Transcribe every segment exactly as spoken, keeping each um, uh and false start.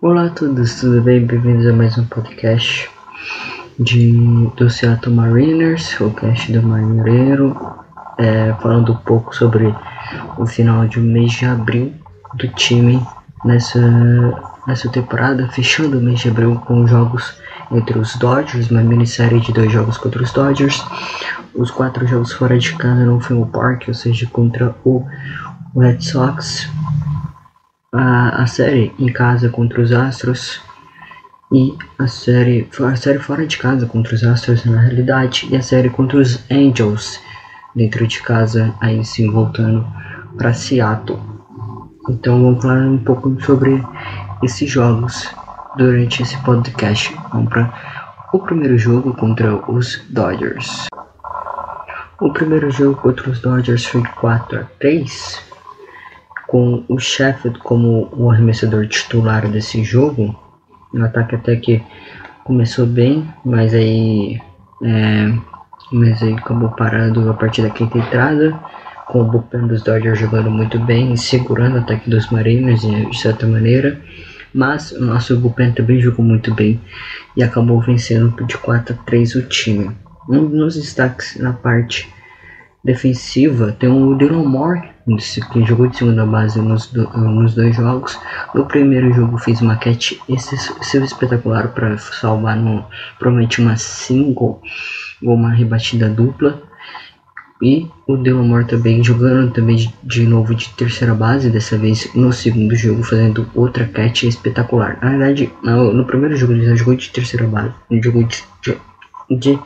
Olá a todos, tudo bem? Bem-vindos a mais um podcast de, do Seattle Mariners, o cast do Marineiro, é, falando um pouco sobre o final de mês de abril do time nessa, nessa temporada, fechando o mês de abril com jogos entre os Dodgers, uma minissérie de dois jogos contra os Dodgers, os quatro jogos fora de casa no T-Mobile Park, ou seja, contra o Red Sox, A, a série em casa contra os Astros e a série, a série fora de casa contra os Astros na realidade, e a série contra os Angels dentro de casa, aí sim voltando para Seattle. Então vamos falar um pouco sobre esses jogos durante esse podcast. Vamos para o primeiro jogo contra os Dodgers. O primeiro jogo contra os Dodgers foi quatro a três, com o Sheffield como o arremessador titular desse jogo. Um ataque até que começou bem, mas aí, é, mas aí acabou parando a partir da quinta entrada, com o bullpen dos Dodgers jogando muito bem, segurando o ataque dos Mariners de certa maneira, mas o nosso bullpen também jogou muito bem e acabou vencendo de quatro a três o time. Um dos destaques na parte defensiva tem o Dylan Moore, que jogou de segunda base nos, do, nos dois jogos. No primeiro jogo fez uma catch espetacular para salvar no, provavelmente uma single ou uma rebatida dupla. E o Dylan Moore também jogando também de, de novo de terceira base, dessa vez no segundo jogo fazendo outra catch espetacular. Na verdade, no, no primeiro jogo ele já jogou de terceira base, ele jogou de, de de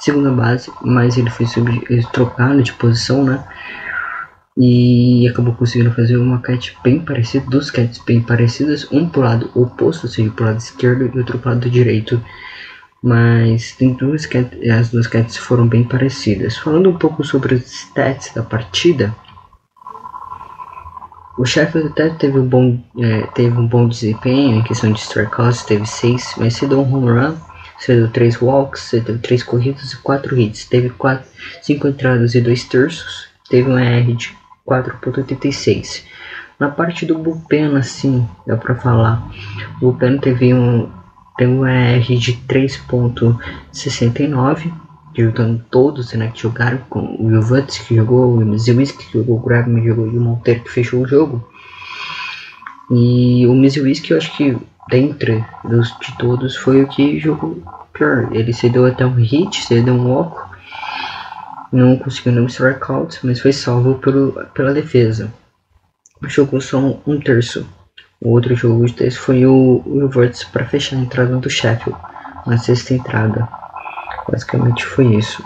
segunda base, mas ele foi sub, ele trocado de posição, né? E acabou conseguindo fazer uma catch bem parecida, duas catches bem parecidas, um pro lado oposto, ou seja, pro lado esquerdo e outro pro lado direito. Mas tem duas catch, as duas catches foram bem parecidas. Falando um pouco sobre os stats da partida, o Sheffield até teve um bom, é, teve um bom desempenho em questão de strikeouts, teve seis, mas se deu um home run, você deu três walks, você deu três corridas e quatro hits, teve quatro, cinco entradas e dois terços, teve um E R A de quatro vírgula oitenta e seis. Na parte do bullpen, assim, dá pra falar, o bullpen teve um, teve um E R A de três vírgula sessenta e nove, jogando todos, né, que jogaram, com o Vutz que jogou, o Misiewicz que jogou, o Grabman jogou e o Montero que fechou o jogo. E o Misiewicz, que eu acho que dentre dos de todos foi o que jogou pior. Ele cedeu até um hit, cedeu um walk, não conseguiu nenhum strikeout, mas foi salvo pelo, pela defesa. Jogou só um, um terço. O outro jogo de terço foi o, o Vutz para fechar a entrada do Sheffield na sexta entrada. Basicamente foi isso.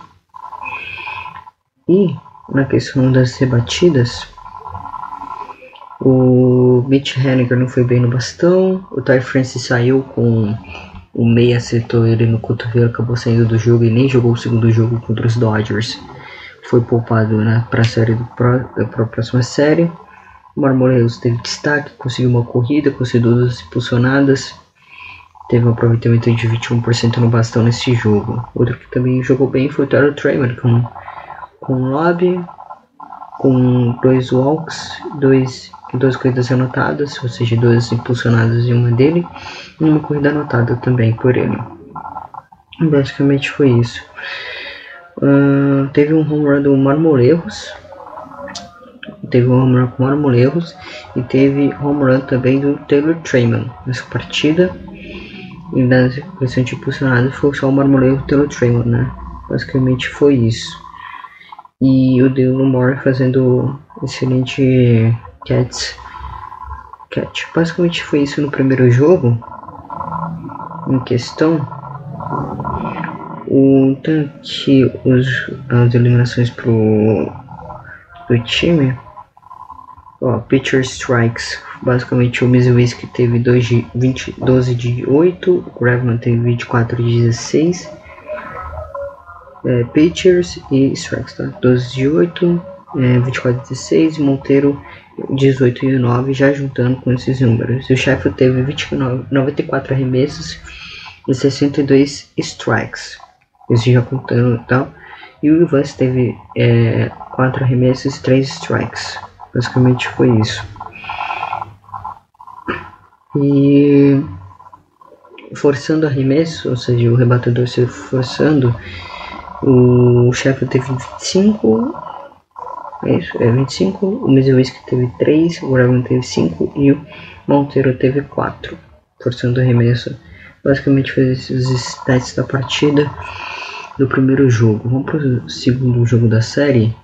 E na questão das rebatidas, o Mitch Haniger não foi bem no bastão, o Ty France saiu com o meia, acertou ele no cotovelo, acabou saindo do jogo e nem jogou o segundo jogo contra os Dodgers. Foi poupado, né, para a próxima série. O Marmolejos teve destaque, conseguiu uma corrida, conseguiu duas impulsionadas, teve um aproveitamento de vinte e um por cento no bastão nesse jogo. Outro que também jogou bem foi o Taylor Trammell, com, com um lobby, com dois walks, dois... duas corridas anotadas, ou seja, duas impulsionadas e uma dele, e uma corrida anotada também por ele. Basicamente foi isso. Uh, teve um home run do Marmolejos, teve um home run com o Marmolejos, e teve home run também do Taylor Trammell nessa partida, e na questão de impulsionadas foi só o Marmolejos e o Taylor Trammell, né? Basicamente foi isso. E o Dylan Moore fazendo excelente Catch. Catch. Basicamente foi isso no primeiro jogo em questão. O tanque, os, as eliminações pro, pro time. Ó, pitcher strikes. Basicamente o Misiewicz que teve doze de oito, o Grabman teve vinte e quatro de dezesseis. É, pitchers e strikes, tá? doze de oito, é, vinte e quatro de dezesseis, Montero dezoito e nove, já juntando com esses números. O Sheffield teve vinte e nove, noventa e quatro arremessos e sessenta e dois strikes, isso já contando e tal. E o Vutz teve é, quatro arremessos e três strikes. Basicamente foi isso. E forçando arremesso, ou seja, o rebatedor se forçando, o Sheffield teve vinte e cinco, é isso, é vinte e cinco, o Misiewicz teve três, o Braven teve cinco e o Montero teve quatro, forçando arremesso. Basicamente fez os stats da partida do primeiro jogo. Vamos para o segundo jogo da série.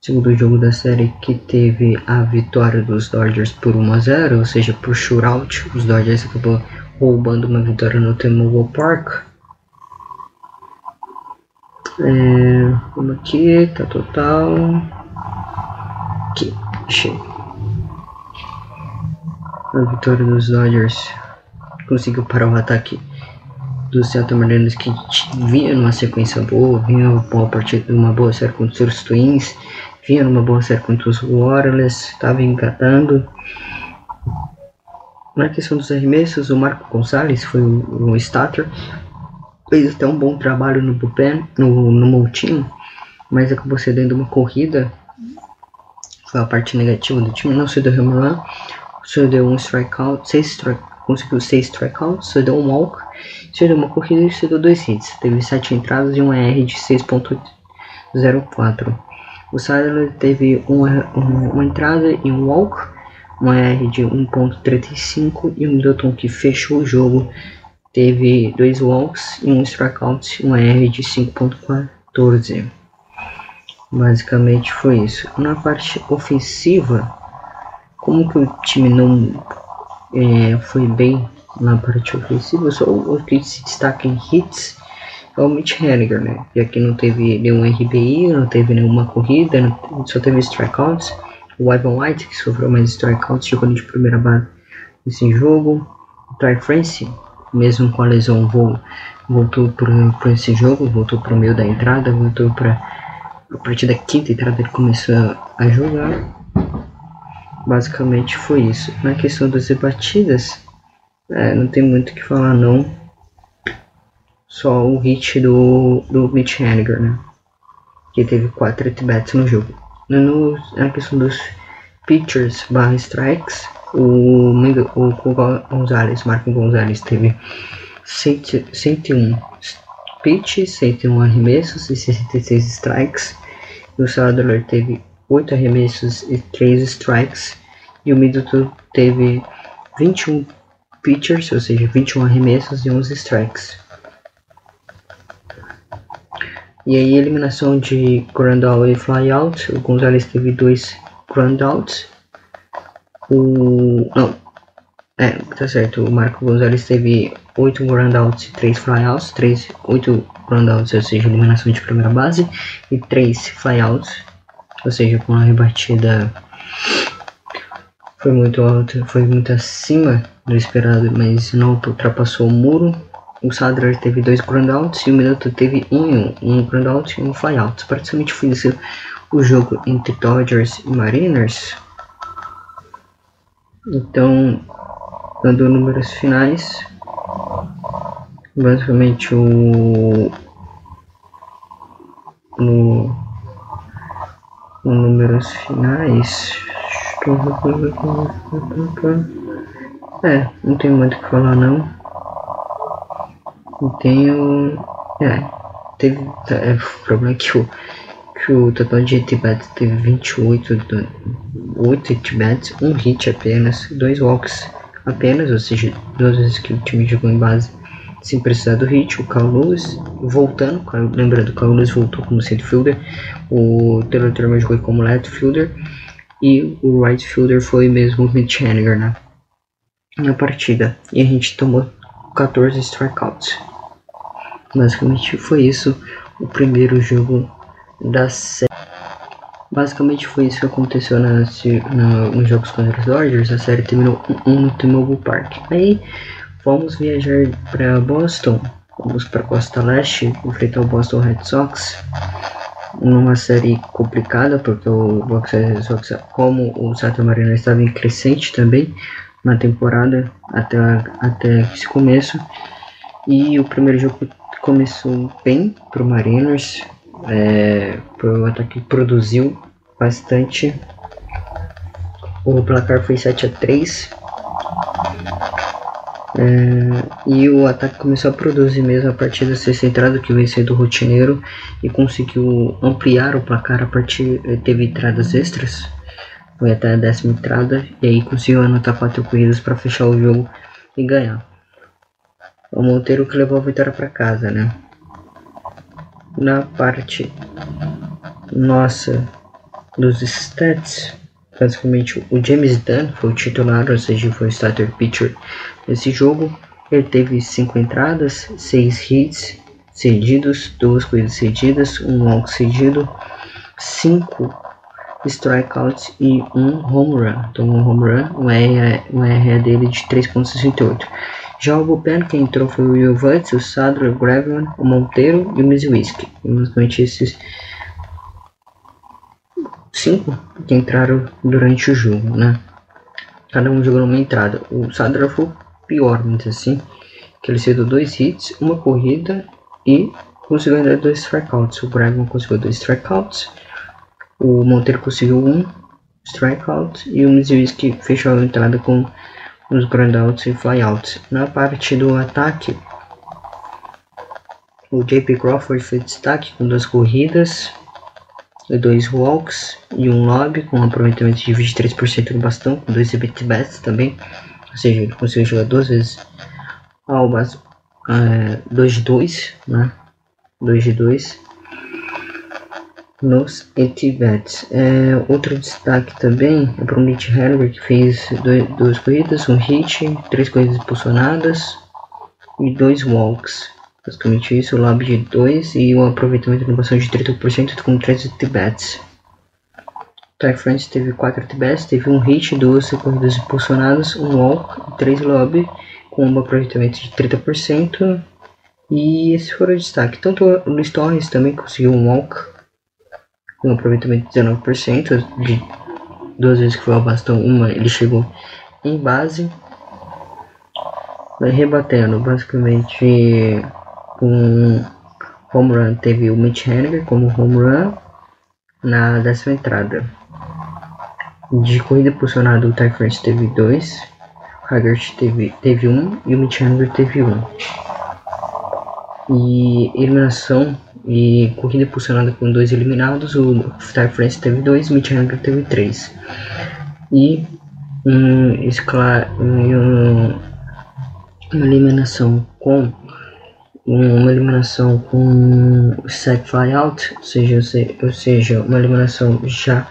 Segundo jogo da série, que teve a vitória dos Dodgers por um a zero, ou seja, por shootout. Os Dodgers acabou roubando uma vitória no T-Mobile Park. É, vamos aqui, tá total. Aqui, achei. A vitória dos Dodgers conseguiu parar o ataque do Seattle Mariners, que vinha numa sequência boa, vinha uma boa partida, uma boa série contra os Twins, vinha numa boa série contra os Warriors, estava engatando. Na questão dos arremessos, o Marco Gonzales foi o, o starter, fez até um bom trabalho no bullpen, no, no montinho, mas acabou cedendo uma corrida, foi a parte negativa do time, não se deu remular, só deu um strikeout, seis strikeouts, conseguiu seis strikeouts, cedeu um walk, cedeu uma corrida e cedeu dois hits. Teve sete entradas e um E R de seis ponto zero quatro. O Sadler teve uma, uma, uma entrada e um walk, um E R de um ponto trinta e cinco e o Middleton, que fechou o jogo, teve dois walks e um strikeout, um E R de cinco ponto quatorze. Basicamente foi isso. Na parte ofensiva, como que o time não... É, foi bem na parte ofensiva, só o que se destaca em hits é o Mitch Haniger, né? E aqui não teve nenhum R B I, não teve nenhuma corrida, não, só teve strikeouts. O Evan White, que sofreu mais strikeouts, jogando de primeira base nesse jogo. O Ty France, mesmo com a lesão, voltou para esse jogo, voltou para o meio da entrada, voltou para a partir da quinta entrada ele começou a jogar. Basicamente foi isso. Na questão das rebatidas, é, não tem muito o que falar não. Só o hit do, do Mitch Haniger, né? Que teve quatro at-bats no jogo. No, na questão dos pitchers barra strikes, o, o, o Gonzales, Marco Gonzales teve cento e um pitches, cento e um arremessos e sessenta e seis strikes. E o Sadler teve oito arremessos e três strikes, e o Middleton teve vinte e um pitchers, ou seja, vinte e um arremessos e onze strikes. E aí, eliminação de groundout e flyout, o Gonzales teve dois groundouts, o... não, é, tá certo, o Marco Gonzales teve oito groundouts e três flyouts, oito groundouts, ou seja, eliminação de primeira base, e três flyouts. Ou seja, com a rebatida foi muito alta, foi muito acima do esperado, mas não ultrapassou o muro. O Sadler teve dois groundouts e o Middleton teve um e um, um groundout e um flyout. Praticamente foi isso o jogo entre Dodgers e Mariners. Então, dando números finais, basicamente o... no... com números finais, é, não tem muito o que falar não, não tenho, é, teve, é, o problema é que o, que o total de at-bats teve vinte e oito, oito at-bats, um hit apenas, dois walks apenas, ou seja, duas vezes que o time jogou em base sem precisar do hit. O Kyle Lewis voltando, lembrando, o Kyle Lewis voltou como center fielder, o Taylor Trammell jogou como left fielder e o right fielder foi mesmo o Mitch Haniger, né, na partida, e a gente tomou quatorze strikeouts. Basicamente foi isso o primeiro jogo da série. Basicamente foi isso que aconteceu na, na, nos jogos contra os Dodgers. A série terminou um a um no T-Mobile Park. Aí vamos viajar para Boston, vamos para a Costa Leste, enfrentar o Boston Red Sox, numa série complicada, porque o Boston Red Sox, como o Seattle Mariners, estava em crescente também na temporada, até, até esse começo, e o primeiro jogo começou bem para o Mariners, é, foi um ataque que produziu bastante, o placar foi sete a três. É, e o ataque começou a produzir mesmo a partir da sexta entrada, que venceu do rotineiro, e conseguiu ampliar o placar a partir, teve entradas extras, foi até a décima entrada, e aí conseguiu anotar quatro corridas para fechar o jogo e ganhar. O Montero que levou a vitória para casa, né? Na parte nossa dos stats, basicamente o James Dunn foi o titular, ou seja, foi o starter pitcher desse jogo. Ele teve cinco entradas, seis hits cedidos, duas corridas cedidas, um walk cedido, cinco strikeouts e um home run. Então um home run, um R A dele de três vírgula sessenta e oito. Já o bullpen que entrou foi o Vutz, o Sadler, o Graveman, o Montero e o Misiewicz. Basicamente esses cinco que entraram durante o jogo, né? Cada um jogou numa entrada. O Sadler foi pior, muito assim, que ele cedeu dois hits, uma corrida e conseguiu entrar dois strikeouts. O Graveman conseguiu dois strikeouts, o Montero conseguiu um strikeout e o Misiewicz fechou a entrada com os groundouts e flyouts. Na parte do ataque, o J P Crawford foi destaque com duas corridas, dois walks e um lob, com um aproveitamento de vinte e três por cento no bastão, com dois at-bats também, ou seja, ele conseguiu jogar duas vezes ao bastão, dois de dois, né? dois de dois nos at-bats. É, outro destaque também é para o Mitch Haniger, que fez dois, duas corridas, um hit, três corridas impulsionadas e dois walks. Basicamente isso, o lob de dois e um aproveitamento de inovação de trinta por cento com três at-bats. Ty France teve quatro at-bats, teve um hit, duas corridas impulsionadas, um walk e três lob, com um aproveitamento de trinta por cento. E esse foi o destaque. Tanto o Luis Torres também conseguiu um walk, um aproveitamento de dezenove por cento, de duas vezes que foi ao bastão, uma ele chegou em base, vai rebatendo. Basicamente um home run teve o Mitch Haniger como home run na décima entrada. De corrida impulsionada, o Ty France teve dois, o Haggard teve, teve um e o Mitch Haniger teve um. E eliminação e corrida impulsionada com dois eliminados, o Ty France teve dois, o Mitch Haniger teve três. E um, escala, um, uma eliminação com uma eliminação com set flyout, ou seja, ou seja, uma eliminação já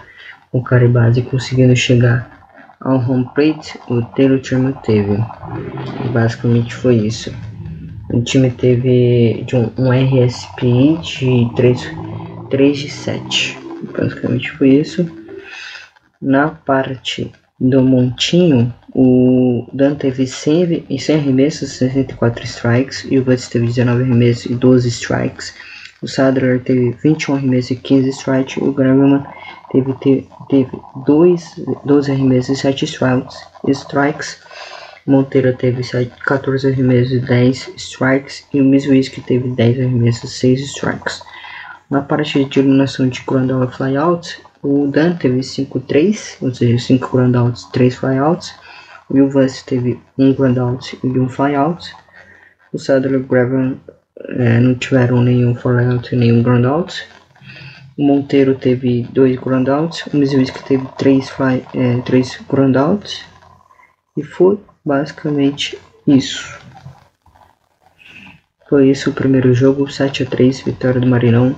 com cara e base conseguindo chegar ao home plate, o Taylor Trammell teve. Basicamente foi isso. O time teve de um, um R S P I de três de sete. Basicamente foi isso. Na parte do montinho, o Dan teve cem, cem arremessos, sessenta e quatro strikes. E o Vutz teve dezenove arremessos e doze strikes. O Sadler teve vinte e um arremessos e quinze strikes. O Graveman teve, teve, teve doze arremessos e sete strikes. strikes. Montero teve quatorze arremessos e dez strikes, e o Misiewicz teve dez arremessos e seis strikes. Na parte de eliminação de groundout e flyouts, o Dan teve cinco três, ou seja, cinco groundouts e três flyouts, e o Vance teve um groundout e um flyout. O Sadler e o Graveman eh, não tiveram nenhum flyout e nenhum groundout. O Montero teve dois groundouts, o Misiewicz teve três eh, groundouts, e foi basicamente isso. Foi isso o primeiro jogo, sete a três, vitória do Marinão.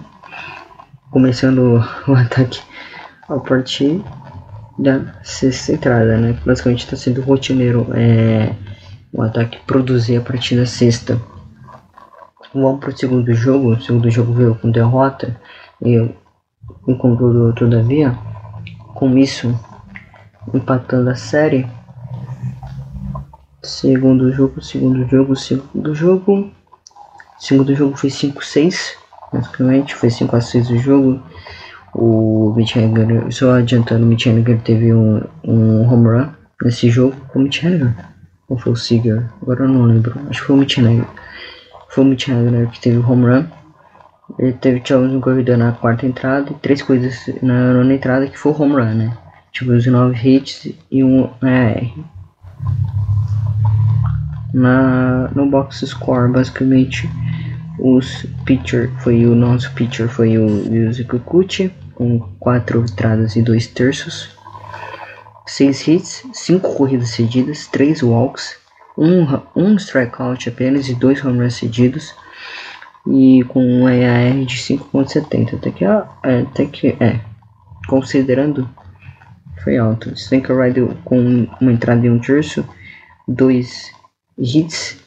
Começando o ataque a partir da sexta entrada, né? Basicamente está sendo rotineiro é, o ataque produzir a partir da sexta. Vamos para o segundo jogo. O segundo jogo veio com derrota e encontrou todavia. Com isso, empatando a série. Segundo jogo, segundo jogo, segundo jogo. Segundo jogo foi cinco a seis. Basicamente foi cinco a seis o jogo. O Mitch Haniger, só adiantando, o Mitch Haniger teve um, um home run nesse jogo. Foi o Mitch Haniger ou foi o Seager? Agora eu não lembro. Acho que foi o Mitch Haniger. Foi o Mitch Haniger que teve o home run. Ele teve tchau, uma corrida na quarta entrada e três coisas na nona entrada, que foi o home run, né? tivemos nove hits e um A R. Na, no box score, basicamente, os pitcher foi o nosso pitcher foi o Yusuke Kikuchi, com quatro entradas e dois terços, seis hits, cinco corridas cedidas, três walks, um, um strikeout apenas e dois home runs cedidos, e com um E A R de cinco vírgula setenta, até que, até que é, considerando, foi alto. Steckenrider com uma entrada e um terço, dois hits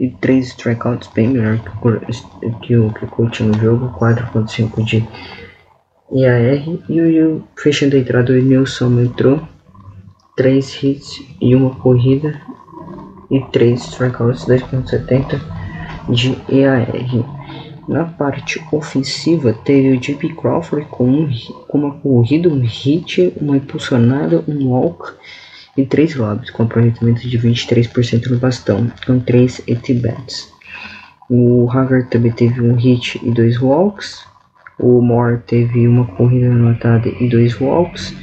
e três strikeouts, bem melhor que o que Kikuchi no jogo, quatro vírgula cinco de E A R, e o fechando a entrada, o Nilson entrou, três hits e uma corrida e três strikeouts, dois vírgula setenta de E A R. Na parte ofensiva, teve o J P Crawford com, um, com uma corrida, um hit, uma impulsionada, um walk e três lobbies, com aproveitamento de vinte e três por cento no bastão, com três at-bats. O Halligar também teve um hit e dois walks. O Moore teve uma corrida anotada e dois walks.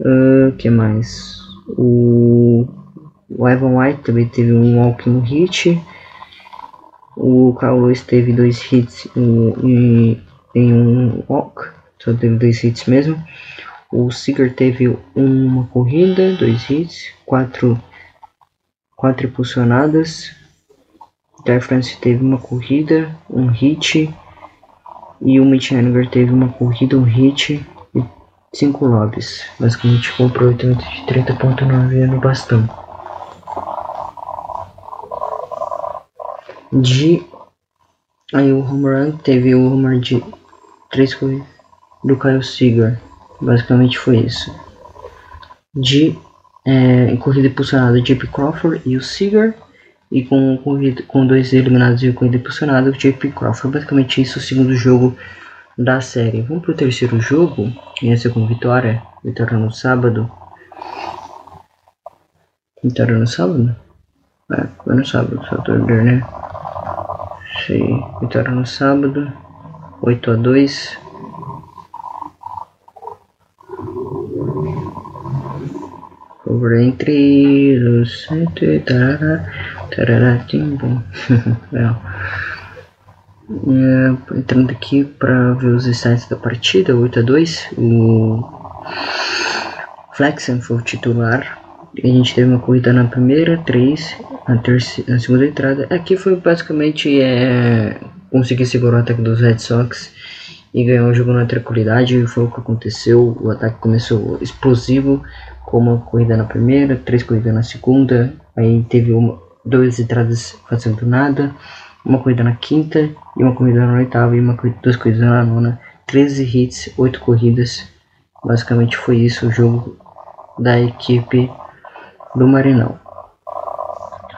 O uh, que mais? O, o Evan White também teve um walk e um hit. O Kyle Lewis teve dois hits em, em um walk, só teve dois hits mesmo. O Seager teve uma corrida, dois hits, quatro, quatro impulsionadas. Ty France teve uma corrida, um hit. E o Mitch Haniger teve uma corrida, um hit e cinco lobbies. Basicamente com aproveitamento de trinta vírgula nove no bastão. De aí o home run teve o home run de três corridas do Kyle Seager, basicamente foi isso. De é, corrida impulsionada J P Crawford e o Seager, e com, com dois eliminados e corrida impulsionada o J P Crawford, basicamente isso é o segundo jogo da série. Vamos para o terceiro jogo, e essa é com vitória, vitória no sábado, vitória no sábado? É, foi no sábado, só perder, né? Sim, vitória no sábado, oito a dois. Por entre os cento e tarará, tarará, timbo. É, entrando aqui para ver os stats da partida, oito a dois. O Flexen foi o titular. A gente teve uma corrida na primeira, três, na, terceira, na segunda entrada. Aqui foi basicamente é, conseguir segurar o ataque dos Red Sox e ganhar o jogo na tranquilidade. Foi o que aconteceu, o ataque começou explosivo, com uma corrida na primeira, três corridas na segunda. Aí teve uma, duas entradas fazendo nada, uma corrida na quinta, e uma corrida na oitava, e uma, duas corridas na nona. treze hits, oito corridas, basicamente foi isso o jogo da equipe do Marinão.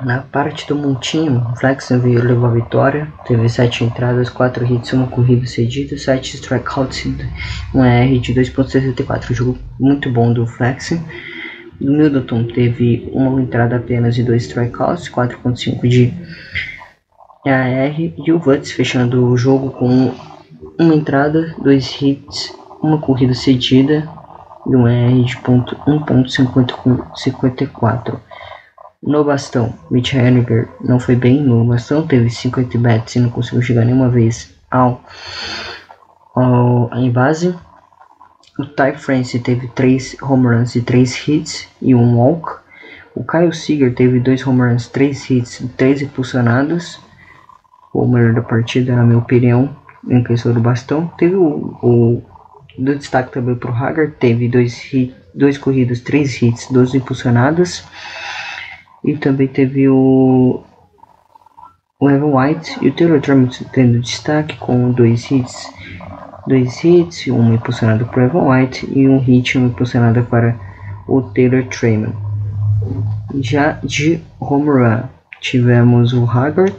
Na parte do montinho, o Flexen levou a vitória, teve sete entradas, quatro hits, uma corrida cedida, sete strikeouts e um A R de dois vírgula sessenta e quatro. Um jogo muito bom do Flexen. Do Middleton teve uma entrada apenas e dois strikeouts, quatro vírgula cinco de A R, e o Vutz fechando o jogo com uma entrada, dois hits, uma corrida cedida e um E R de um vírgula cinquenta e quatro. No bastão, Mitch Haniger não foi bem no bastão, teve cinquenta bats e não conseguiu chegar nenhuma vez ao, ao, em base. O Ty France teve três home runs e três hits e um walk. O Kyle Seager teve dois home runs, três hits e três impulsionadas. O melhor da partida, na minha opinião, em questão do bastão. Teve o, o do destaque também para o Halligar, teve dois, hit, dois corridas, três hits, doze impulsionadas. E também teve o, o Evan White e o Taylor Trammell tendo destaque com dois hits, dois hits, um impulsionado para o Evan White e um hit, um impulsionado para o Taylor Trammell. Já de home run, tivemos o Halligar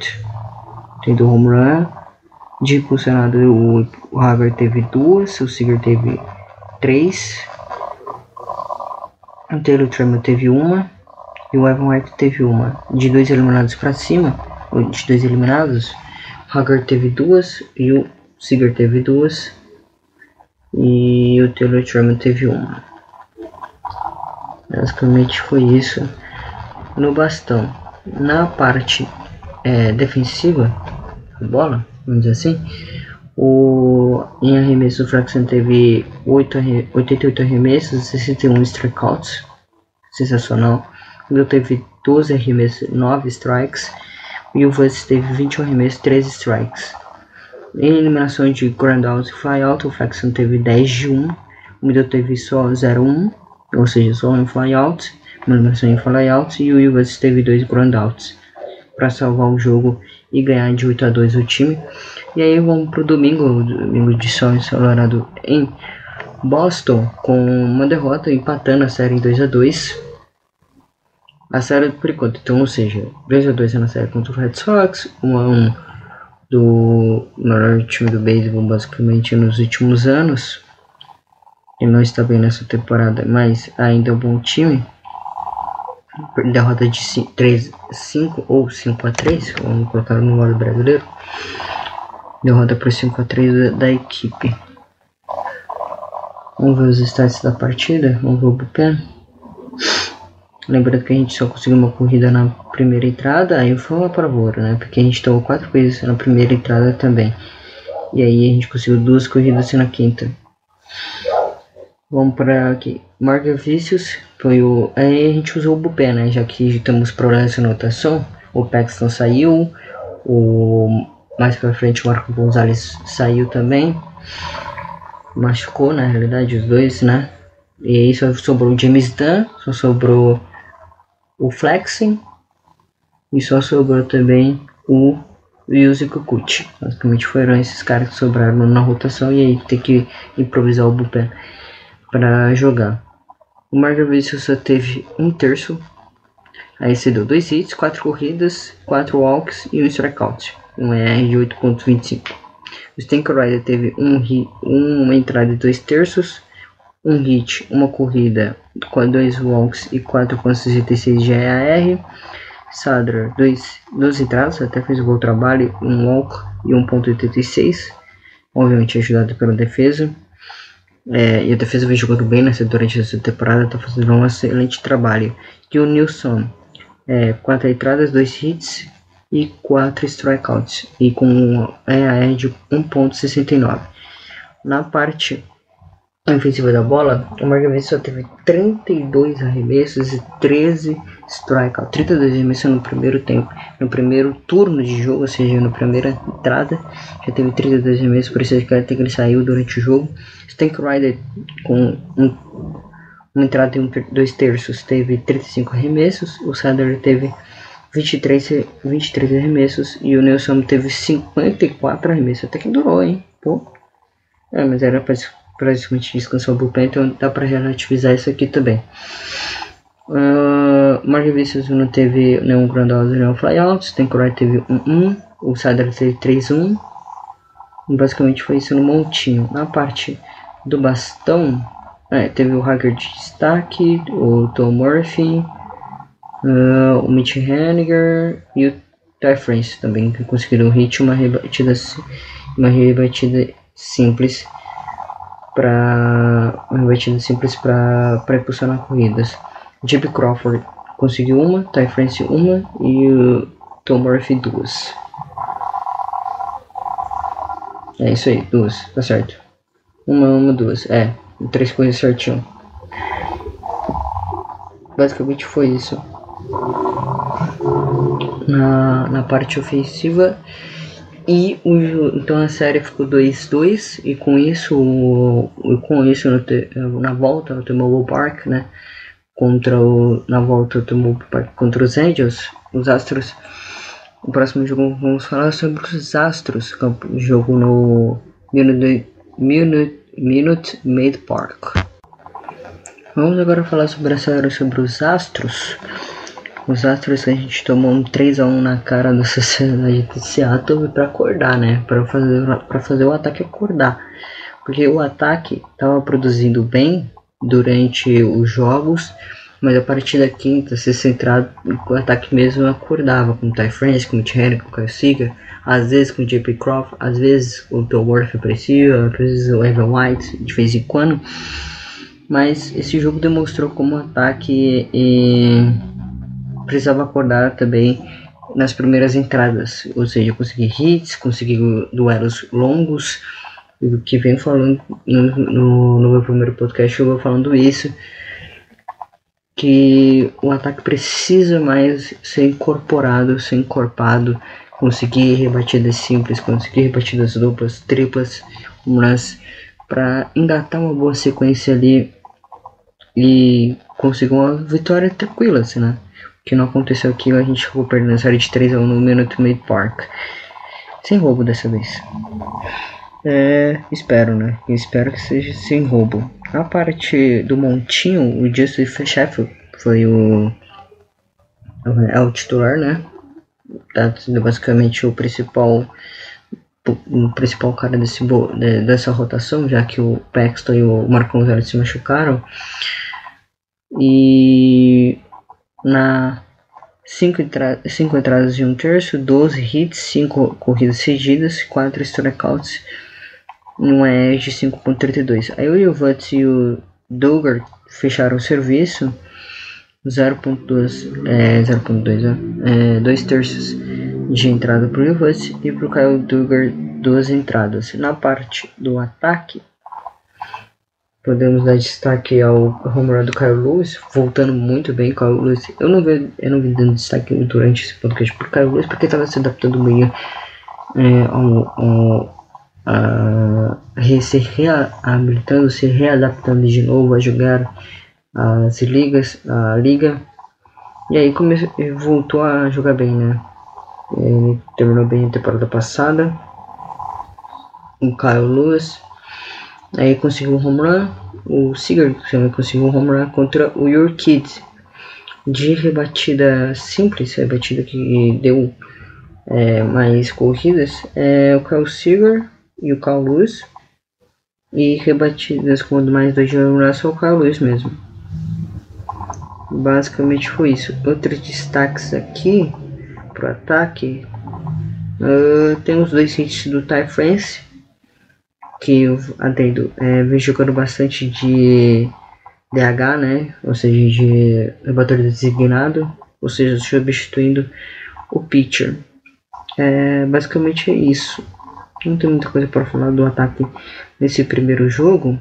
tendo home run, de impulsionado o, o Halligar teve duas, o Seager teve três, o Taylor Trammell teve uma. E o Evan White teve uma. De dois eliminados para cima, de dois eliminados, o Halligar teve duas e o Seager teve duas e o Taylor Trammell teve uma. Basicamente foi isso no bastão. Na parte é, defensiva, a bola, vamos dizer assim, o, em arremesso o Flexen teve oito, oitenta e oito arremessos, sessenta e um strikeouts, sensacional. Ele teve doze arremessos, nove strikes, e o Vutz teve vinte e um arremessos, treze strikes. Em eliminação de groundouts e flyout, o Flexen teve dez de um, o Middleton teve só zero um, ou seja, só um flyout, uma eliminação em flyout, e o Vutz teve dois groundouts para salvar o jogo e ganhar de oito a dois o time. E aí vamos para o domingo, domingo de sol ensolarado em Boston, com uma derrota, empatando a série em dois a dois. A série por enquanto, então, ou seja, dois a dois é na série contra o Red Sox, um a um do maior time do beisebol basicamente nos últimos anos. Ele não está bem nessa temporada, mas ainda é um bom time. Derrota de três a cinco ou cinco a três, vamos colocar no modo brasileiro. Derrota por cinco a três da, da equipe. Vamos ver os stats da partida, vamos ver o bullpen. Lembrando que a gente só conseguiu uma corrida na primeira entrada, aí foi uma pavor, né? Porque a gente tomou quatro corridas na primeira entrada também. E aí a gente conseguiu duas corridas na quinta. Vamos para aqui. Margevicius foi o... Aí a gente usou o bullpen, né? Já que temos problemas na rotação. O Pax não saiu. O... Mais para frente o Marco Gonzales saiu também. Machucou, na realidade, os dois, né? E aí só sobrou o James Dunn, só sobrou o Flexen e só sobrou também o Yusuke Kikuchi. Basicamente foram esses caras que sobraram na rotação, e aí tem que improvisar o bullpen para jogar. O Margevicius só teve um terço, aí se deu dois hits, quatro corridas, quatro walks e um strikeout, um E R de oito vírgula vinte e cinco. O Steckenrider teve um hit, uma entrada e dois terços, um hit, uma corrida, com dois walks e quatro vírgula sessenta e seis de E R. Sadler, doze entradas, até fez o bom trabalho, um walk e um vírgula oitenta e seis, obviamente ajudado pela defesa. É, e a defesa vem jogando bem nessa, durante essa temporada, está fazendo um excelente trabalho. E o Nilson, é, quatro entradas, dois hits e quatro strikeouts, e com um E R de um vírgula sessenta e nove. Na parte ofensiva da bola, o Margevicius só teve trinta e dois arremessos e treze strikeouts. trinta e dois arremessos no primeiro tempo, no primeiro turno de jogo, ou seja, na primeira entrada, já teve trinta e dois arremessos, por isso que ele saiu durante o jogo. Steckenrider, com um, uma entrada e um, dois terços, teve trinta e cinco arremessos. O Sadler teve vinte e três, vinte e três arremessos e o Nelson teve cinquenta e quatro arremessos. Até que durou, hein? Pô. É, mas era para praticamente descansou o bullpen, então dá para relativizar isso aqui também. Uh, Margevicius não teve nenhum groundout, nenhum flyout. Steckenrider teve um um, o Sadler teve três um. Basicamente foi isso no montinho. Na parte do bastão, é, teve o Haniger de destaque, o Tom Murphy, uh, o Mitch Haniger e o Ty France também, que conseguiram um hit, uma rebatida, uma rebatida simples para uma rebatida simples para impulsionar corridas. J P Crawford conseguiu uma, Ty France uma e o Tom Murphy duas. É isso aí, duas, tá certo. Uma, uma, duas, é, três coisas certinho. Basicamente foi isso. Na, na parte ofensiva. E o, então a série ficou dois a dois, e com isso, o, com isso no, na volta ao T-Mobile Park, né? Contra o, na volta ao T-Mobile Park contra os Angels, os Astros. O próximo jogo vamos falar sobre os Astros, jogo no Minute, Minute, Minute Maid Park. Vamos agora falar sobre a série sobre os Astros. Os Astros que a gente tomou um três a um na cara da Sociedade de Seattle para acordar, né? Para fazer, para fazer o ataque acordar. Porque o ataque estava produzindo bem durante os jogos, mas a partir da quinta, se centrado, o ataque mesmo acordava com o Ty France, com o Mitch, com o Kyle Seager, às vezes com o J P Crawford, às vezes o Tom Murphy aparecia, às vezes o Evan White de vez em quando. Mas esse jogo demonstrou como o ataque e precisava acordar também nas primeiras entradas, ou seja, conseguir hits, conseguir duelos longos, o que venho falando no, no, no meu primeiro podcast, eu vou falando isso, que o ataque precisa mais ser incorporado, ser encorpado, conseguir rebatidas simples, conseguir rebatidas duplas, triplas, mas para engatar uma boa sequência ali e conseguir uma vitória tranquila, assim, né? O que não aconteceu aqui, a gente ficou perdendo a série de três a um no Middleton Park. Sem roubo dessa vez. É, espero, né? Eu espero que seja sem roubo. A parte do montinho, o Justin Sheffield foi o, é o titular, né? Tá sendo basicamente o principal, o principal cara desse, dessa rotação, já que o Paxton e o Marco Gonzales se machucaram. E na cinco entra- entradas de um terço, doze hits, cinco corridas cedidas, quatro strikeouts e uma E R A de cinco ponto trinta e dois. Aí o Vutz e o Dougar fecharam o serviço, zero ponto dois, é, zero ponto dois, é, dois terços de entrada para o Vutz e para o Kyle Dougar duas entradas. Na parte do ataque, podemos dar destaque ao home run do Kyle Lewis, voltando muito bem. Kyle Lewis, eu não vi, eu não vi dando destaque durante esse podcast para o Kyle Lewis, porque estava se adaptando meio é, ao, ao, a, a se reabilitando, se readaptando de novo a jogar as ligas, a liga, e aí começou, voltou a jogar bem, né? Ele terminou bem a temporada passada, o Kyle Lewis. Aí conseguiu um home run, o Seager conseguiu um home run contra o Your Kids, de rebatida simples, rebatida que deu é, mais corridas, é, o Kyle Seager e o Kyle Lewis, e rebatidas com mais dois de home run só o Kyle Lewis mesmo. Basicamente foi isso. Outros destaques aqui pro ataque, uh, tem os dois hits do Ty France, que eu atendo, é, vem jogando bastante de D H, né? Ou seja, de rebatedor designado, ou seja, substituindo o pitcher. É, basicamente é isso. Não tem muita coisa para falar do ataque nesse primeiro jogo.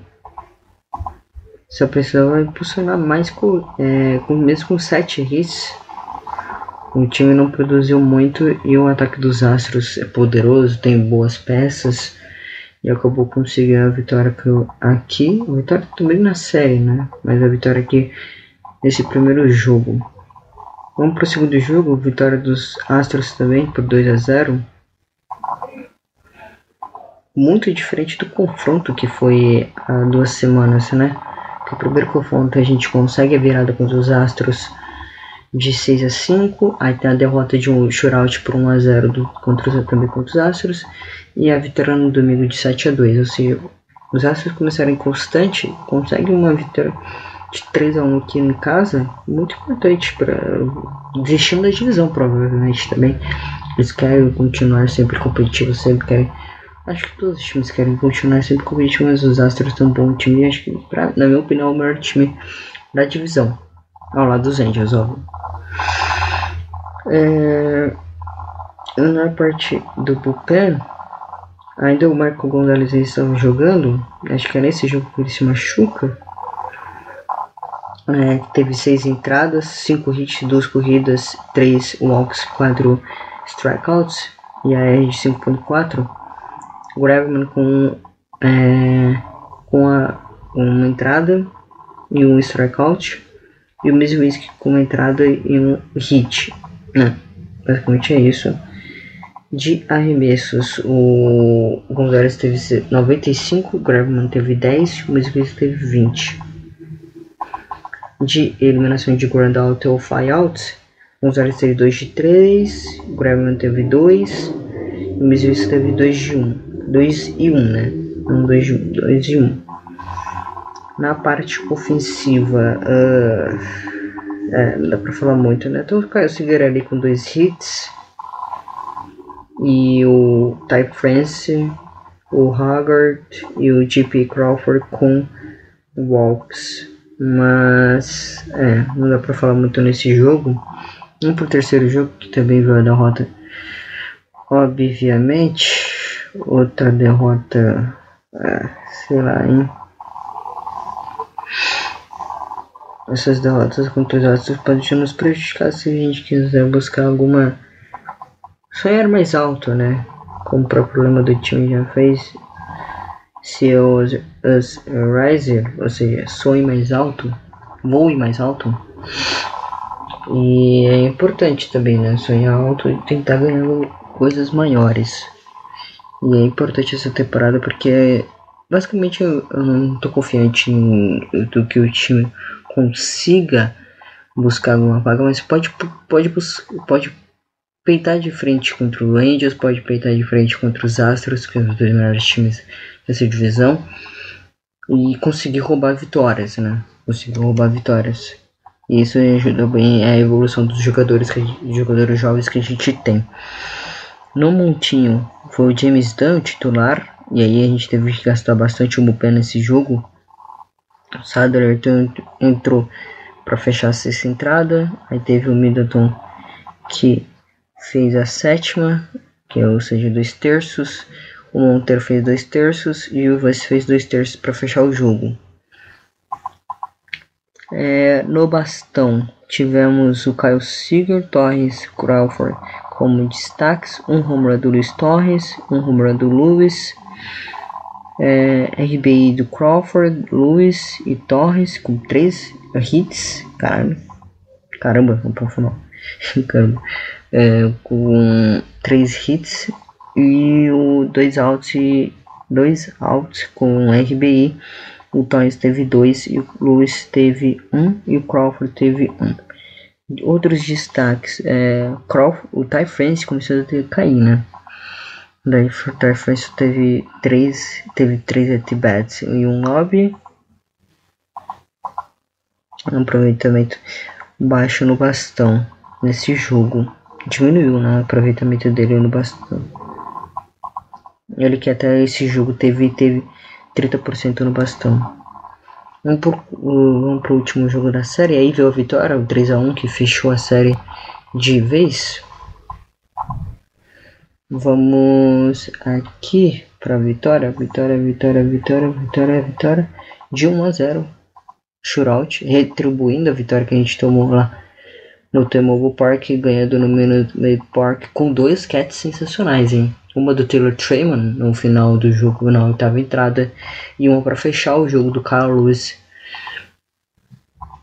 Só precisava impulsionar mais, com, é, com, mesmo com sete hits. O time não produziu muito e o ataque dos Astros é poderoso, tem boas peças. E acabou conseguindo a vitória aqui, a vitória também na série, né? Mas a vitória aqui nesse primeiro jogo. Vamos para o segundo jogo, vitória dos Astros também por dois a zero. Muito diferente do confronto que foi há duas semanas, né? Que o primeiro confronto a gente consegue a virada contra os Astros de seis a cinco, aí tem a derrota de um shutout por um a zero do, contra os, também contra os Astros, e a vitória no domingo de sete a dois, ou seja, os Astros começaram inconstante, conseguem uma vitória de três a um aqui em casa, muito importante, pra, desistindo da divisão provavelmente também, eles querem continuar sempre competitivos, sempre querem, acho que todos os times querem continuar sempre competitivos, mas os Astros são um bom time, acho que pra, na minha opinião é o melhor time da divisão, ao lado dos Angels, óbvio. É, na parte do bullpen, ainda o Marco Gonzales estava jogando, acho que é nesse jogo que ele se machuca. É, teve seis entradas, cinco hits, duas corridas, três walks, quatro strikeouts e a E R A de cinco ponto quatro. O Graveman com, é, com a, uma entrada e um strikeout. E o Misiewicz com uma entrada e um hit, né? Basicamente é isso. De arremessos, o Gonzales teve noventa e cinco, o Graveman teve dez, o Misiewicz teve vinte. De eliminação de groundouts ou flyouts, o Gonzales teve dois de três, o Graveman teve dois, e o Misiewicz teve dois de um. dois e um, né? Não, dois e um. Na parte ofensiva, uh, é, não dá pra falar muito, né? Então o Kyle Seager ali com dois hits, e o Ty France, o Haggard e o J P Crawford com walks, mas é, não dá pra falar muito nesse jogo. Vamos pro terceiro jogo, que também veio a derrota, obviamente, outra derrota, é, sei lá, hein. Essas derrotas contra os Astros podem nos prejudicar se a gente quiser buscar alguma... sonhar mais alto, né? Como o próprio lema do time já fez, se os, os Riser, ou seja, sonhe mais alto, voe mais alto. E é importante também, né? Sonhar alto e tentar ganhar coisas maiores. E é importante essa temporada porque basicamente eu, eu não tô confiante em, do que o time consiga buscar alguma vaga, mas pode, pode, pode peitar de frente contra o Angels, pode peitar de frente contra os Astros, que são os dois melhores times dessa divisão, e conseguir roubar vitórias, né? Conseguir roubar vitórias. E isso ajuda bem a evolução dos jogadores, que, jogadores jovens que a gente tem. No montinho foi o James Dunn, o titular, e aí a gente teve que gastar bastante o bullpen nesse jogo. Sadler entrou para fechar a sexta entrada, aí teve o Middleton que fez a sétima, que é, ou seja, dois terços, o Montero fez dois terços e o Vutz fez dois terços para fechar o jogo. É, no bastão tivemos o Kyle Seager, Torres, Crawford como destaques, um home run do Luis Torres, um home run do Lewis. É, R B I do Crawford, Lewis e Torres com três hits, caramba, caramba, não posso falar, caramba, é, com três hits e o dois outs, dois outs com R B I, o Torres teve dois e o Lewis teve um e o Crawford teve um. Outros destaques, é, Crawford, o Ty France começou a cair, né? Daí o Ty France teve três teve três at-bats e um lobby. Um aproveitamento baixo no bastão nesse jogo. Diminuiu, né, o aproveitamento dele no bastão. Ele que até esse jogo teve, teve trinta por cento no bastão. Vamos pro, vamos pro último jogo da série. Aí veio a vitória, o três a um, que fechou a série de vez. Vamos aqui para vitória, vitória, vitória, vitória, vitória, vitória de um a zero, shootout, retribuindo a vitória que a gente tomou lá no T-Mobile Park, ganhando no Middleton Park com dois catches sensacionais, hein? Uma do Taylor Trammell no final do jogo, na oitava entrada, e uma para fechar o jogo do Kyle Lewis.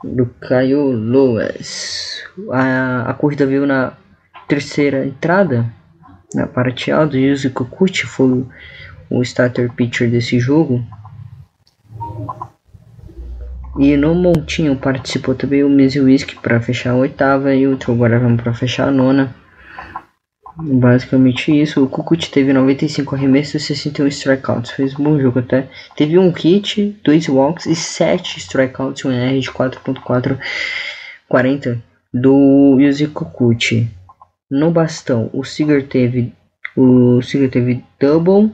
Do Kyle Lewis. A, a corrida veio na terceira entrada. Na parte alta, Yusuke Kikuchi foi o starter pitcher desse jogo. E no montinho participou também o Misiewicz para fechar a oitava e o Dougar para fechar a nona. Basicamente isso. O Kikuchi teve noventa e cinco arremessos e sessenta e um strikeouts. Fez um bom jogo até. Teve um hit, dois walks e sete strikeouts, um E R de quatro ponto quatrocentos e quarenta do Yusuke Kikuchi. No bastão, o Seager teve o Seager teve double,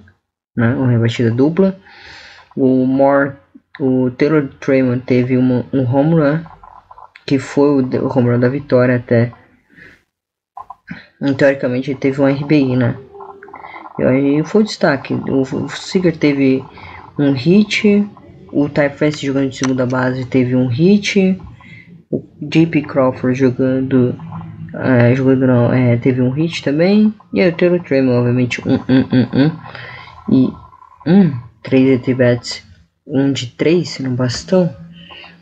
né, uma rebatida dupla. O Moore, o Taylor Trammell teve uma, um home run, que foi o, o home run da vitória até. E, teoricamente ele teve um R B I, né? E aí foi o destaque. O, o Seager teve um hit, o Ty France jogando de segunda base teve um hit, o J P Crawford jogando É, jogando não, é, teve um hit também. E aí o Taylor Trammell, obviamente, um, um, um, um. E um, três at-bats, um de três no bastão.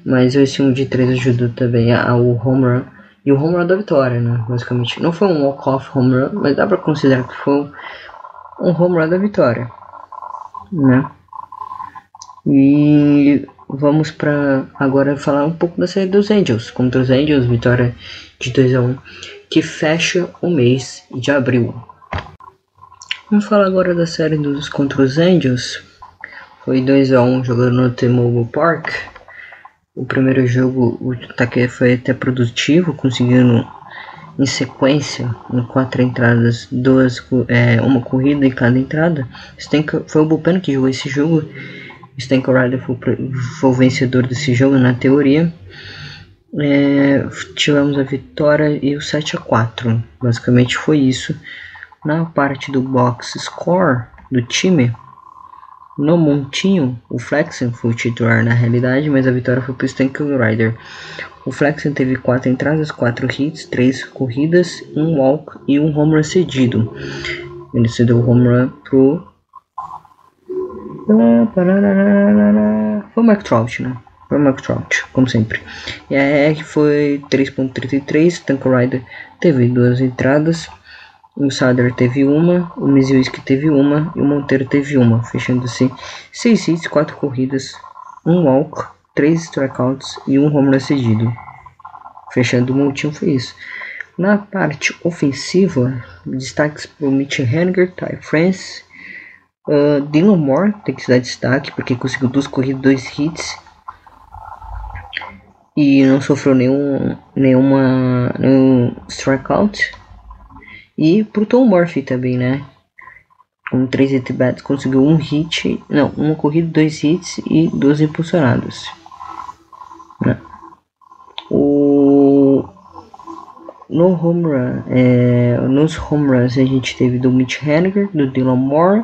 Mas esse um de três ajudou também ao home run. E o home run da vitória, né? Basicamente, não foi um walk-off home run, mas dá pra considerar que foi um home run da vitória, né? E vamos para agora falar um pouco da série dos Angels. Contra os Angels, vitória de dois a um, que fecha o mês de abril. Vamos falar agora da série dos contra os Angels. Foi dois a um jogando no T-Mobile Park. O primeiro jogo, o ataque foi até produtivo, conseguindo em sequência, em quatro entradas, duas, é, uma corrida em cada entrada. Tem, foi o bullpen que jogou esse jogo. Steckenrider foi, foi o vencedor desse jogo na teoria. É, tivemos a vitória e o sete a quatro. Basicamente foi isso. Na parte do box score do time, no montinho, o Flexen foi o titular na realidade, mas a vitória foi para o Steckenrider. O Flexen teve quatro entradas, quatro hits, três corridas, um walk e um home run cedido. Ele cedeu o home run pro... Foi o Mike Trout, né? Foi o Mike Trout, como sempre. E a E R foi três ponto trinta e três. Steckenrider teve duas entradas. O Sadler teve uma, o Misiewicz teve uma e o Montero teve uma, fechando-se seis hits, quatro corridas, um walk, três strikeouts e um home run cedido. Fechando o montinho foi isso. Na parte ofensiva, destaques para o Mitch Haniger, Ty France, uh, Dylan Moore, tem que dar destaque porque conseguiu duas corridas, dois hits e não sofreu nenhum, nenhuma, nenhum strikeout. E pro Tom Murphy também, né? Com três at-bats conseguiu um hit, não, uma corrida, dois hits e dois impulsionados. O... No home run, é... nos home runs a gente teve do Mitch Haniger, do Dylan Moore,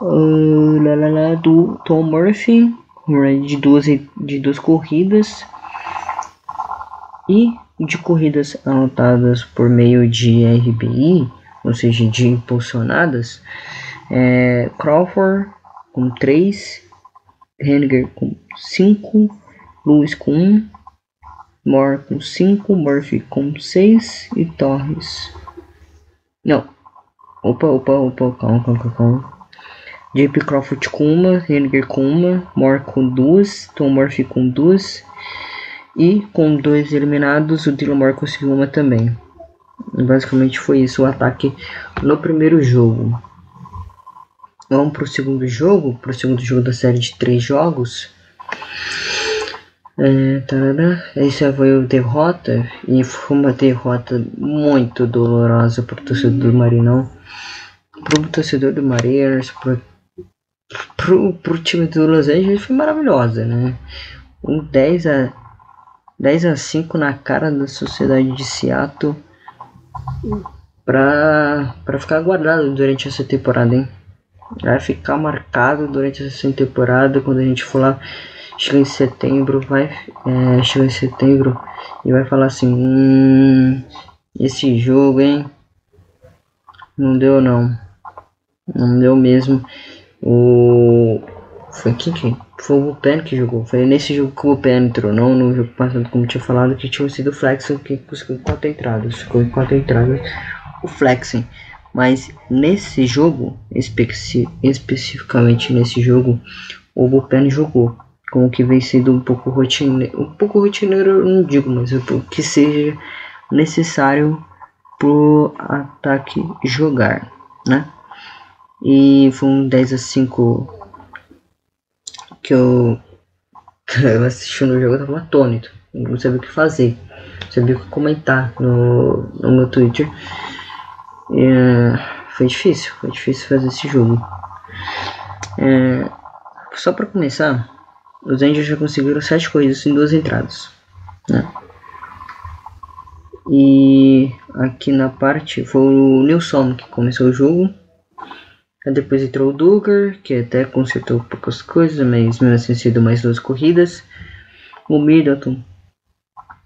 uh, lá, lá, lá, do Tom Murphy, home run de duas, de duas corridas. E de corridas anotadas por meio de R B I, ou seja, de impulsionadas, é, Crawford com três, Haniger com cinco, Lewis com um, Moore com cinco, Murphy com seis e Torres. Não, opa, opa, opa, calma, calma, calma. J P Crawford com uma, Haniger com uma, Moore com duas, Tom Murphy com duas. E com dois eliminados, o Dylan Moore conseguiu uma também. Basicamente foi isso o ataque no primeiro jogo. Vamos para o segundo jogo, para o segundo jogo da série de três jogos. É, tarará, essa foi a derrota, e foi uma derrota muito dolorosa para o torcedor do Marinão, para o torcedor do Mariners, para o time do Los Angeles foi maravilhosa, né? Um dez a cinco na cara da Sociedade de Seattle pra, pra ficar guardado durante essa temporada, hein? Vai ficar marcado durante essa temporada. Quando a gente for lá, chega em setembro, vai é, chega em setembro e vai falar assim: hum, esse jogo, hein? Não deu não. Não deu mesmo. O... Foi quem que... Foi o Bullpen que jogou, foi nesse jogo que o Bullpen entrou, não no jogo passado, como tinha falado, que tinha sido o Flexen que conseguiu quatro entradas, ficou em quatro entradas o Flexen. Mas nesse jogo, especi- especificamente nesse jogo, o Bullpen jogou, como que vem sendo um pouco rotineiro, um pouco rotineiro eu não digo, mas é que seja necessário pro ataque jogar, né? E foi um dez a cinco... Que eu, eu assistindo o jogo, eu tava atônito, não sabia o que fazer, não sabia o que comentar no, no meu Twitter. É, foi difícil, foi difícil fazer esse jogo. É, só para começar, os Angels já conseguiram sete corridas em duas entradas, né? E aqui na parte foi o Nilson que começou o jogo. Depois entrou o Dougar, que até consertou poucas coisas, mas mesmo assim cedeu mais duas corridas. O Middleton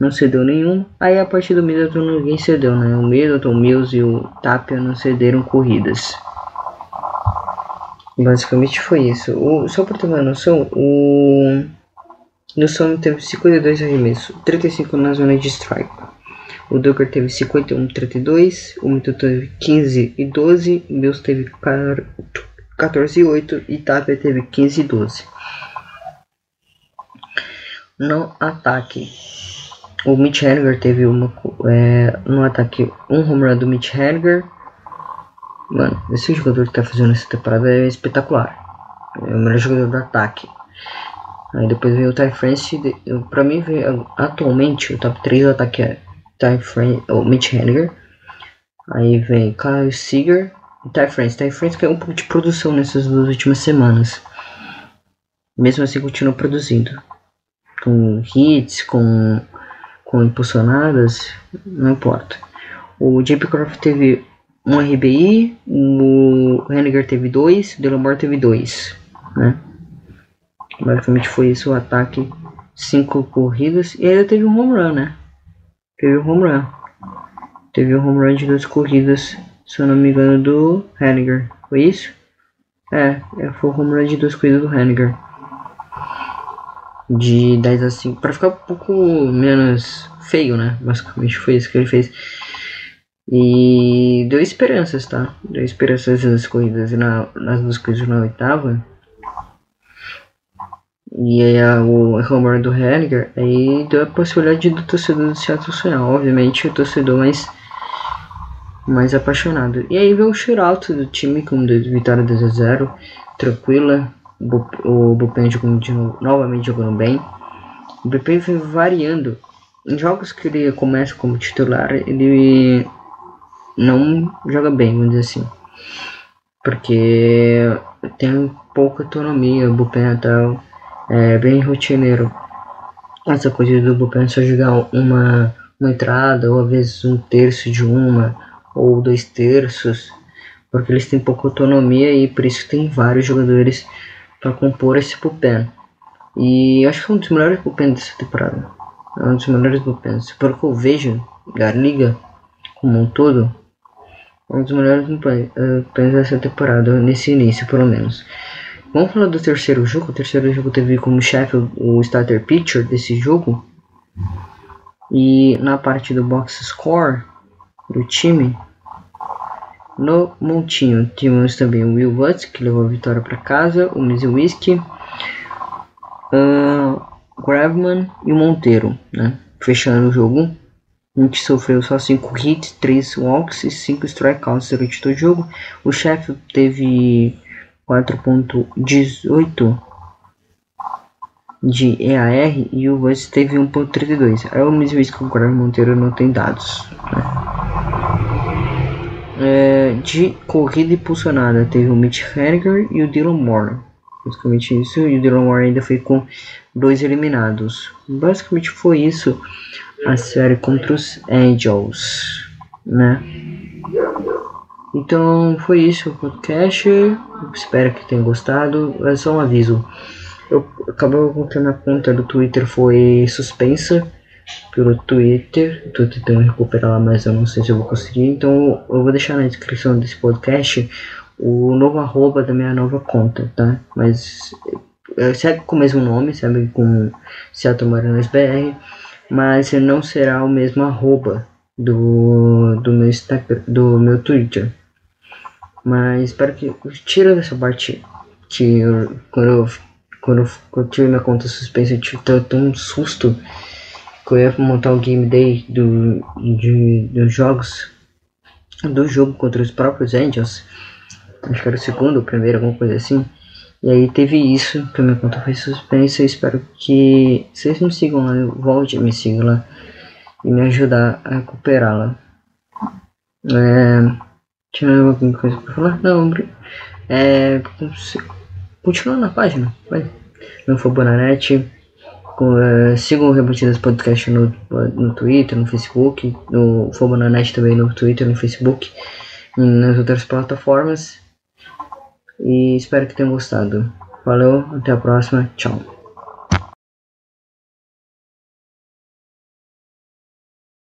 não cedeu nenhum. Aí a partir do Middleton ninguém cedeu, né? O Middleton, o Mills e o Tapia não cederam corridas. Basicamente foi isso. O, só para ter uma noção, o Nilson teve cinquenta e dois arremessos, trinta e cinco na zona de strike. O Dougar teve cinquenta e um e trinta e dois, o Middleton teve quinze e doze, o Mills teve catorze e oito e Tapia teve quinze e doze. No ataque, o Mitch Haniger teve uma, é, no ataque um home run do Mitch Haniger. Mano, esse jogador que tá fazendo essa temporada é espetacular, é o melhor jogador do ataque. Aí depois veio o Ty France, pra mim atualmente o top três do ataque é Ty France, ou Mitch Haniger, aí vem Kyle Seager e Ty France. Ty France que é um pouco de produção nessas duas últimas semanas. mesmo assim continua produzindo. Com hits, com, com impulsionadas, não importa. O J P Crawford teve um R B I, o Haniger teve dois, o Dylan Moore teve dois, né? Basicamente foi isso o ataque, cinco corridas, e ainda teve um home run, né? Teve um home run. Teve um home run de duas corridas, se eu não me engano, do Haniger. Foi isso? É, foi o home run de duas corridas do Haniger. De dez a cinco, pra ficar um pouco menos feio, né? Basicamente foi isso que ele fez. E deu esperanças, tá? Deu esperanças nas corridas e na, nas duas corridas na oitava. E aí a, o home run do Haniger, aí deu a possibilidade do torcedor do Seattle sonhar. Obviamente o torcedor mais, mais apaixonado. E aí veio o shootout do time com vitória dois a zero, tranquila. O Bullpen jogando novamente jogando bem. O Bullpen foi variando. Em jogos que ele começa como titular, ele não joga bem, vamos dizer assim, porque tem pouca autonomia. O Bullpen tá, é bem rotineiro. Essa coisa do Bullpen só jogar uma, uma entrada, ou às vezes um terço de uma, ou dois terços, porque eles têm pouca autonomia e por isso tem vários jogadores para compor esse bullpen. E acho que é um dos melhores bullpen dessa temporada. É um dos melhores bullpens. Pelo que eu vejo da liga como um todo, é um dos melhores bullpens dessa temporada, nesse início pelo menos. Vamos falar do terceiro jogo. O terceiro jogo teve como Sheffield o starter pitcher desse jogo. E na parte do box score do time, no montinho tínhamos também o Will Vutz, que levou a vitória para casa, o Misiewicz, uh, Graveman e o Montero, né? Fechando o jogo. A gente sofreu só cinco hits, três walks e cinco strikeouts durante todo o jogo. O Sheffield teve quatro ponto dezoito de E A R e o Vutz teve um ponto trinta e dois. Aí o Misiewicz com o Graveman e o Montero não tem dados, né? É, de corrida impulsionada teve o Mitch Haniger e o Dylan Moore. Basicamente isso. E o Dylan Moore ainda foi com dois eliminados. Basicamente foi isso a série contra os Angels, né? Então foi isso o podcast. Espero que tenham gostado. É só um aviso. Eu acabei de minha conta do Twitter foi suspensa pelo Twitter, estou tentando recuperar lá, mas eu não sei se eu vou conseguir. Então eu vou deixar na descrição desse podcast o novo arroba da minha nova conta, tá? Mas segue com o mesmo nome, segue com Seattle Mariners B R, mas não será o mesmo arroba do, do, meu, Instagram, do meu Twitter. Mas espero que tira dessa parte que eu, quando, eu, quando, eu, quando eu tive minha conta suspensa, eu tive tanto um susto que eu ia montar o game day do, de, dos jogos, do jogo contra os próprios Angels, acho que era o segundo, o primeiro, alguma coisa assim, e aí teve isso, que a minha conta foi suspensa. Eu espero que vocês me sigam lá, volte e me sigam lá, e me ajudar a recuperá-la. É, tinha alguma coisa pra falar? Não, é, continuando na página, vai, não for Bonanete. Uh, sigam o Rebatidas Podcast no, no Twitter, no Facebook, no Fobananet também no Twitter, no Facebook e nas outras plataformas. E espero que tenham gostado. Valeu, até a próxima, tchau.